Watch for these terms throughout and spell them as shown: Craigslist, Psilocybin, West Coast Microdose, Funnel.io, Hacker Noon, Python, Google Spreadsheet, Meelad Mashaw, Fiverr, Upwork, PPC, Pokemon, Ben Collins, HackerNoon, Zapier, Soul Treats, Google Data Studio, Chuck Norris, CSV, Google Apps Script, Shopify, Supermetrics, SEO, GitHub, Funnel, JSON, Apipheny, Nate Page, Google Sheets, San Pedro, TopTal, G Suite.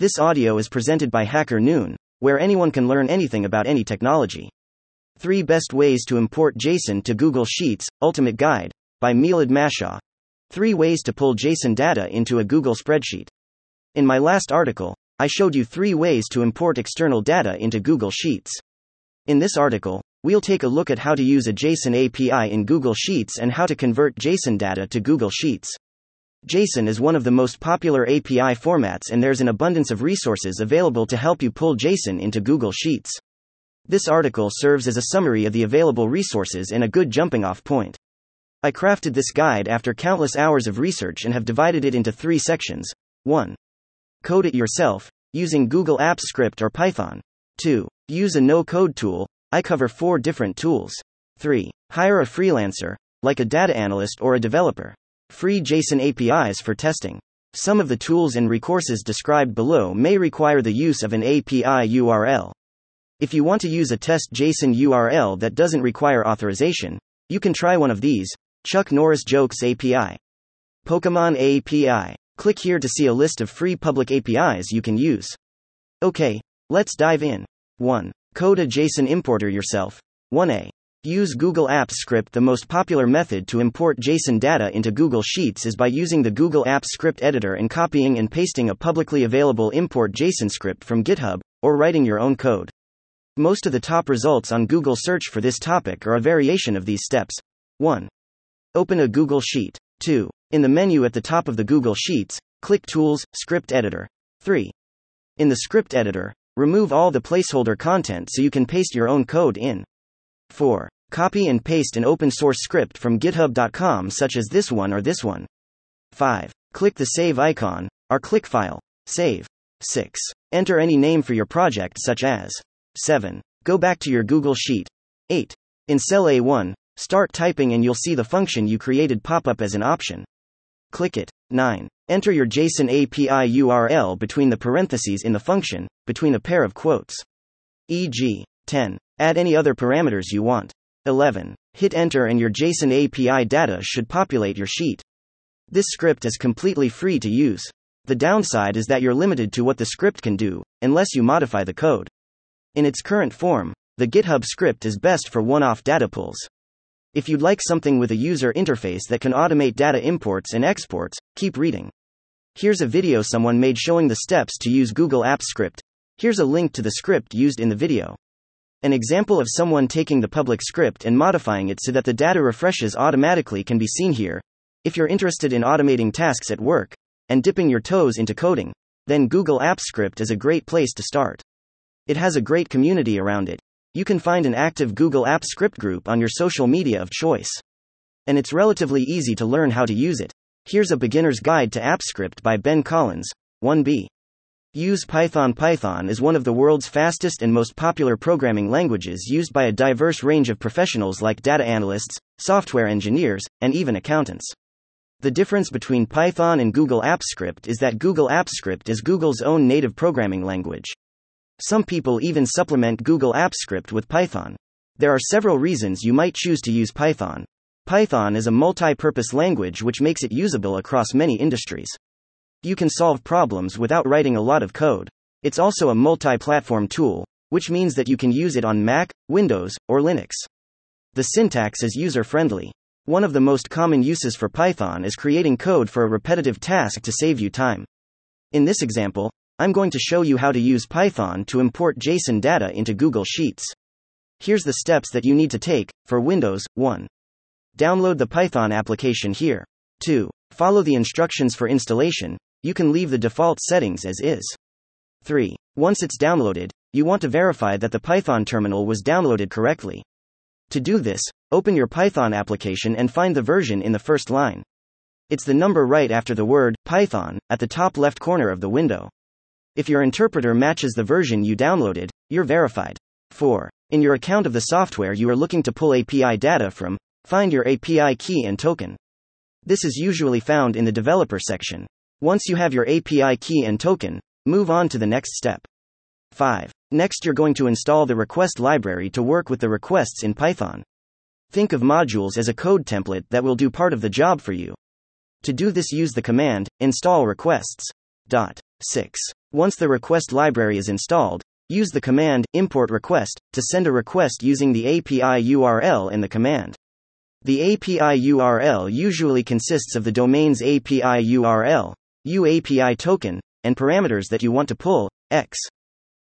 This audio is presented by Hacker Noon, where anyone can learn anything about any technology. 3 Best Ways to Import JSON to Google Sheets, Ultimate Guide, by Meelad Mashaw. 3 Ways to Pull JSON Data into a Google Spreadsheet. In my last article, I showed you 3 ways to import external data into Google Sheets. In this article, we'll take a look at how to use a JSON API in Google Sheets and how to convert JSON data to Google Sheets. JSON is one of the most popular API formats, and there's an abundance of resources available to help you pull JSON into Google Sheets. This article serves as a summary of the available resources and a good jumping-off point. I crafted this guide after countless hours of research and have divided it into 3 sections. 1. Code it yourself, using Google Apps Script or Python. 2. Use a no-code tool. I cover 4 different tools. 3. Hire a freelancer, like a data analyst or a developer. Free JSON APIs for testing. Some of the tools and recourses described below may require the use of an API URL. If you want to use a test JSON URL that doesn't require authorization, you can try one of these. Chuck Norris Jokes API. Pokemon API. Click here to see a list of free public APIs you can use. Okay, let's dive in. 1. Code a JSON importer yourself. 1a. Use Google Apps Script. The most popular method to import JSON data into Google Sheets is by using the Google Apps Script editor and copying and pasting a publicly available import JSON script from GitHub, or writing your own code. Most of the top results on Google search for this topic are a variation of these steps. 1. Open a Google Sheet. 2. In the menu at the top of the Google Sheets, click Tools, Script Editor. 3. In the Script Editor, remove all the placeholder content so you can paste your own code in. 4. Copy and paste an open source script from github.com, such as this one or this one. 5. Click the save icon, or click file, save. 6. Enter any name for your project, such as. 7. Go back to your Google Sheet. 8. In cell A1, start typing and you'll see the function you created pop up as an option. Click it. 9. Enter your JSON API URL between the parentheses in the function, between a pair of quotes. E.g. 10. Add any other parameters you want. 11. Hit enter and your JSON API data should populate your sheet. This script is completely free to use. The downside is that you're limited to what the script can do, unless you modify the code. In its current form, the GitHub script is best for one-off data pulls. If you'd like something with a user interface that can automate data imports and exports, keep reading. Here's a video someone made showing the steps to use Google Apps Script. Here's a link to the script used in the video. An example of someone taking the public script and modifying it so that the data refreshes automatically can be seen here. If you're interested in automating tasks at work and dipping your toes into coding, then Google Apps Script is a great place to start. It has a great community around it. You can find an active Google Apps Script group on your social media of choice. And it's relatively easy to learn how to use it. Here's a beginner's guide to Apps Script by Ben Collins. 1b. Use Python. Python is one of the world's fastest and most popular programming languages, used by a diverse range of professionals like data analysts, software engineers, and even accountants. The difference between Python and Google Apps Script is that Google Apps Script is Google's own native programming language. Some people even supplement Google Apps Script with Python. There are several reasons you might choose to use Python. Python is a multi-purpose language which makes it usable across many industries. You can solve problems without writing a lot of code. It's also a multi-platform tool, which means that you can use it on Mac, Windows, or Linux. The syntax is user-friendly. One of the most common uses for Python is creating code for a repetitive task to save you time. In this example, I'm going to show you how to use Python to import JSON data into Google Sheets. Here's the steps that you need to take. For Windows, 1. Download the Python application here. 2. Follow the instructions for installation. You can leave the default settings as is. 3. Once it's downloaded, you want to verify that the Python terminal was downloaded correctly. To do this, open your Python application and find the version in the first line. It's the number right after the word Python at the top left corner of the window. If your interpreter matches the version you downloaded, you're verified. 4. In your account of the software you are looking to pull API data from, find your API key and token. This is usually found in the developer section. Once you have your API key and token, move on to the next step. 5. Next you're going to install the request library to work with the requests in Python. Think of modules as a code template that will do part of the job for you. To do this, use the command install requests. 6. Once the request library is installed, use the command import request to send a request using the API URL in the command. The API URL usually consists of the domain's API URL, UAPI token, and parameters that you want to pull, x,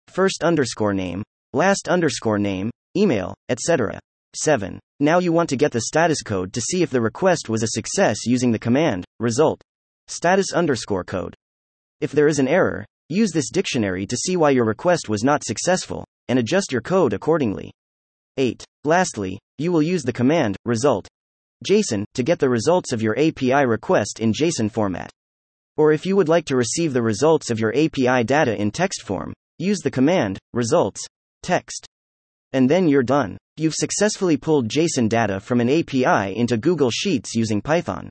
first underscore name, last underscore name, email, etc. 7. Now you want to get the status code to see if the request was a success using the command result status underscore code. If there is an error, use this dictionary to see why your request was not successful, and adjust your code accordingly. 8. Lastly, you will use the command result JSON to get the results of your API request in JSON format. Or if you would like to receive the results of your API data in text form, use the command results text. And then you're done. You've successfully pulled JSON data from an API into Google Sheets using Python.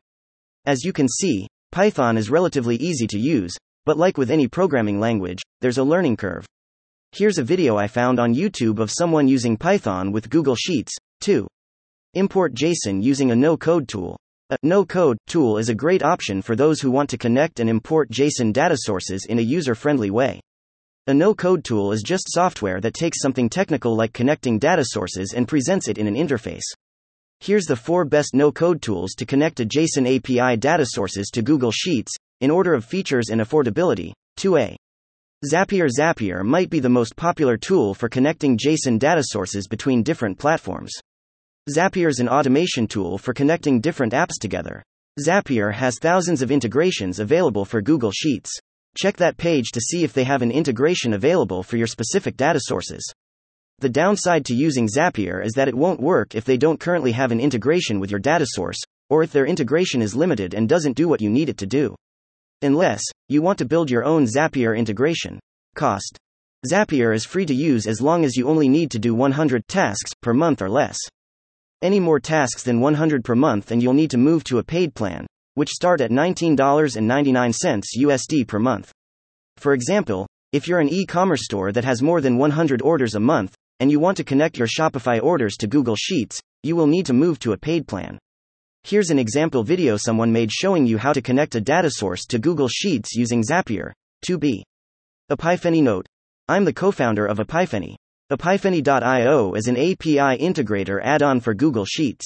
As you can see, Python is relatively easy to use, but like with any programming language, there's a learning curve. Here's a video I found on YouTube of someone using Python with Google Sheets. 2. Import JSON using a no-code tool. A no-code tool is a great option for those who want to connect and import JSON data sources in a user-friendly way. A no-code tool is just software that takes something technical like connecting data sources and presents it in an interface. Here's the 4 best no-code tools to connect a JSON API data sources to Google Sheets, in order of features and affordability. 2a. Zapier might be the most popular tool for connecting JSON data sources between different platforms. Zapier is an automation tool for connecting different apps together. Zapier has thousands of integrations available for Google Sheets. Check that page to see if they have an integration available for your specific data sources. The downside to using Zapier is that it won't work if they don't currently have an integration with your data source, or if their integration is limited and doesn't do what you need it to do. Unless you want to build your own Zapier integration. Cost. Zapier is free to use as long as you only need to do 100 tasks per month or less. Any more tasks than 100 per month and you'll need to move to a paid plan, which start at $19.99 USD per month. For example, if you're an e-commerce store that has more than 100 orders a month, and you want to connect your Shopify orders to Google Sheets, you will need to move to a paid plan. Here's an example video someone made showing you how to connect a data source to Google Sheets using Zapier. 2b. Apipheny note. I'm the co-founder of Apipheny. Apipheny.io is an API integrator add-on for Google Sheets.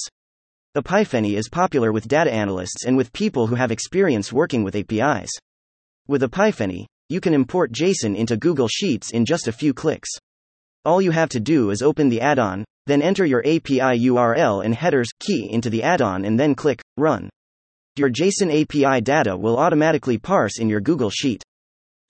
Apipheny is popular with data analysts and with people who have experience working with APIs. With Apipheny, you can import JSON into Google Sheets in just a few clicks. All you have to do is open the add-on, then enter your API URL and headers key into the add-on and then click Run. Your JSON API data will automatically parse in your Google Sheet.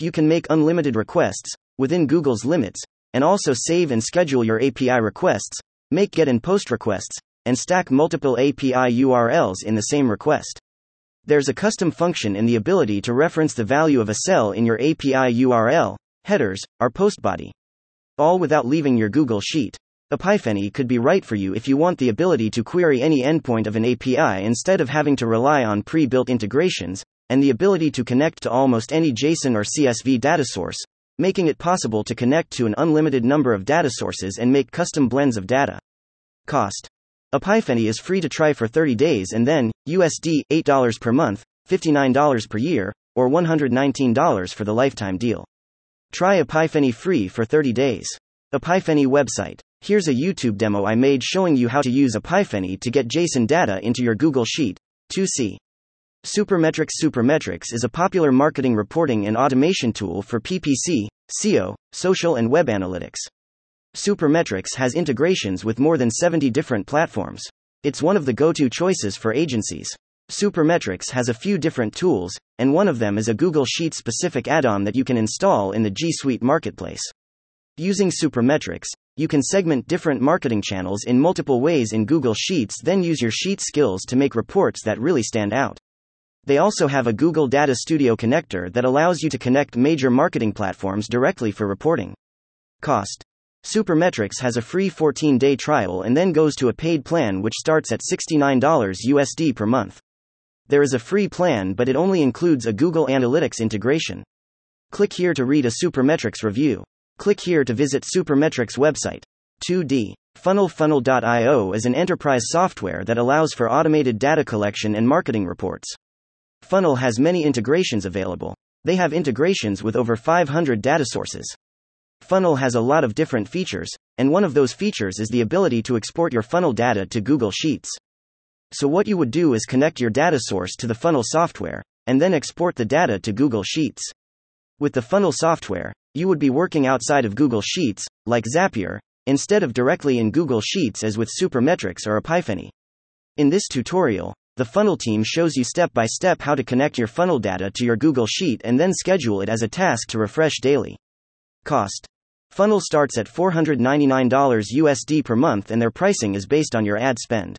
You can make unlimited requests, within Google's limits, and also save and schedule your API requests, make GET and POST requests, and stack multiple API URLs in the same request. There's a custom function in the ability to reference the value of a cell in your API URL, headers, or post body. All without leaving your Google Sheet. Apipheny could be right for you if you want the ability to query any endpoint of an API instead of having to rely on pre-built integrations, and the ability to connect to almost any JSON or CSV data source, making it possible to connect to an unlimited number of data sources and make custom blends of data. Cost. Apipheny is free to try for 30 days and then, USD, $8 per month, $59 per year, or $119 for the lifetime deal. Try Apipheny free for 30 days. Apipheny website. Here's a YouTube demo I made showing you how to use Apipheny to get JSON data into your Google Sheet. 2c. Supermetrics is a popular marketing reporting and automation tool for PPC, SEO, social and web analytics. Supermetrics has integrations with more than 70 different platforms. It's one of the go-to choices for agencies. Supermetrics has a few different tools, and one of them is a Google Sheets-specific add-on that you can install in the G Suite marketplace. Using Supermetrics, you can segment different marketing channels in multiple ways in Google Sheets, then use your sheet skills to make reports that really stand out. They also have a Google Data Studio connector that allows you to connect major marketing platforms directly for reporting. Cost. Supermetrics has a free 14-day trial and then goes to a paid plan which starts at $69 USD per month. There is a free plan but it only includes a Google Analytics integration. Click here to read a Supermetrics review. Click here to visit Supermetrics website. 2d. Funnel.io is an enterprise software that allows for automated data collection and marketing reports. Funnel has many integrations available. They have integrations with over 500 data sources. Funnel has a lot of different features, and one of those features is the ability to export your funnel data to Google Sheets. So what you would do is connect your data source to the funnel software, and then export the data to Google Sheets. With the funnel software, you would be working outside of Google Sheets, like Zapier, instead of directly in Google Sheets as with Supermetrics or Apipheny. In this tutorial, the funnel team shows you step by step how to connect your funnel data to your Google Sheet and then schedule it as a task to refresh daily. Cost. Funnel starts at $499 USD per month and their pricing is based on your ad spend.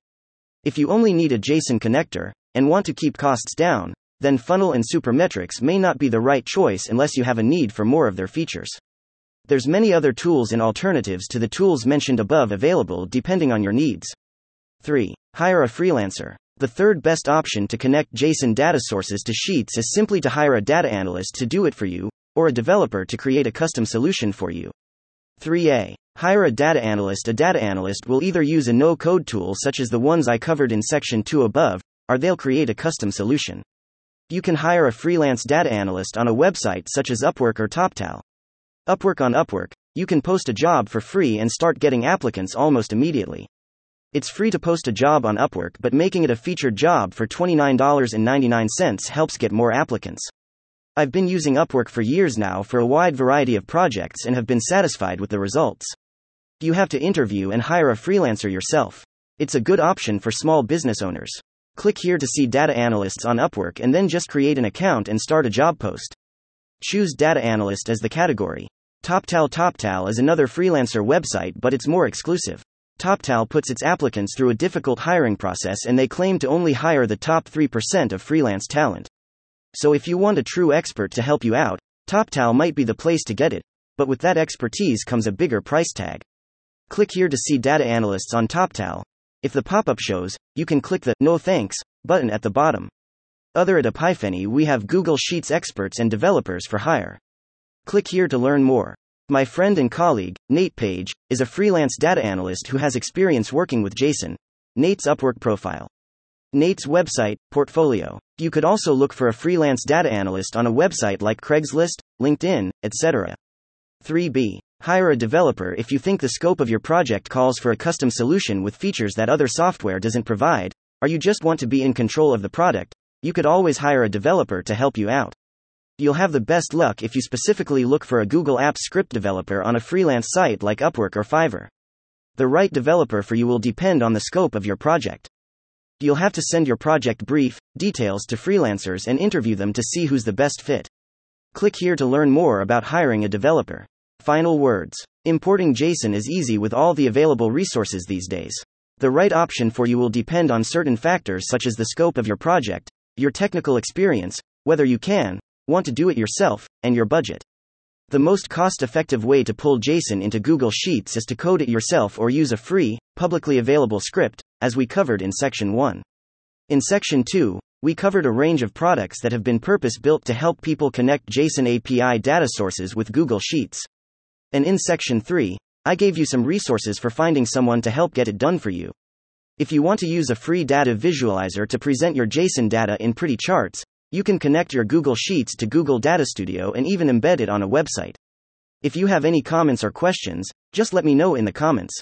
If you only need a JSON connector and want to keep costs down, then Funnel and Supermetrics may not be the right choice unless you have a need for more of their features. There's many other tools and alternatives to the tools mentioned above available depending on your needs. 3. Hire a freelancer. The third best option to connect JSON data sources to sheets is simply to hire a data analyst to do it for you, or a developer to create a custom solution for you. 3a. Hire a data analyst. A data analyst will either use a no-code tool such as the ones I covered in section 2 above, or they'll create a custom solution. You can hire a freelance data analyst on a website such as Upwork or TopTal. On Upwork, you can post a job for free and start getting applicants almost immediately. It's free to post a job on Upwork, but making it a featured job for $29.99 helps get more applicants. I've been using Upwork for years now for a wide variety of projects and have been satisfied with the results. You have to interview and hire a freelancer yourself. It's a good option for small business owners. Click here to see data analysts on Upwork and then just create an account and start a job post. Choose data analyst as the category. TopTal is another freelancer website, but it's more exclusive. TopTal puts its applicants through a difficult hiring process and they claim to only hire the top 3% of freelance talent. So if you want a true expert to help you out, TopTal might be the place to get it, but with that expertise comes a bigger price tag. Click here to see data analysts on TopTal. If the pop-up shows, you can click the "No thanks" button at the bottom. At Apipheny we have Google Sheets experts and developers for hire. Click here to learn more. My friend and colleague, Nate Page, is a freelance data analyst who has experience working with JSON. Nate's Upwork profile. Nate's website, portfolio. You could also look for a freelance data analyst on a website like Craigslist, LinkedIn, etc. 3b. Hire a developer. If you think the scope of your project calls for a custom solution with features that other software doesn't provide, or you just want to be in control of the product, you could always hire a developer to help you out. You'll have the best luck if you specifically look for a Google Apps Script developer on a freelance site like Upwork or Fiverr. The right developer for you will depend on the scope of your project. You'll have to send your project brief, details to freelancers and interview them to see who's the best fit. Click here to learn more about hiring a developer. Final words. Importing JSON is easy with all the available resources these days. The right option for you will depend on certain factors such as the scope of your project, your technical experience, whether you can, want to do it yourself, and your budget. The most cost-effective way to pull JSON into Google Sheets is to code it yourself or use a free, publicly available script, as we covered in Section 1. In Section 2, we covered a range of products that have been purpose-built to help people connect JSON API data sources with Google Sheets. And in Section 3, I gave you some resources for finding someone to help get it done for you. If you want to use a free data visualizer to present your JSON data in pretty charts, you can connect your Google Sheets to Google Data Studio and even embed it on a website. If you have any comments or questions, just let me know in the comments.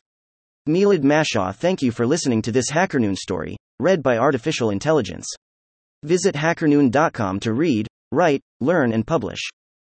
Meelad Mashaw. Thank you for listening to this Hacker Noon story, read by Artificial Intelligence. Visit hackernoon.com to read, write, learn and publish.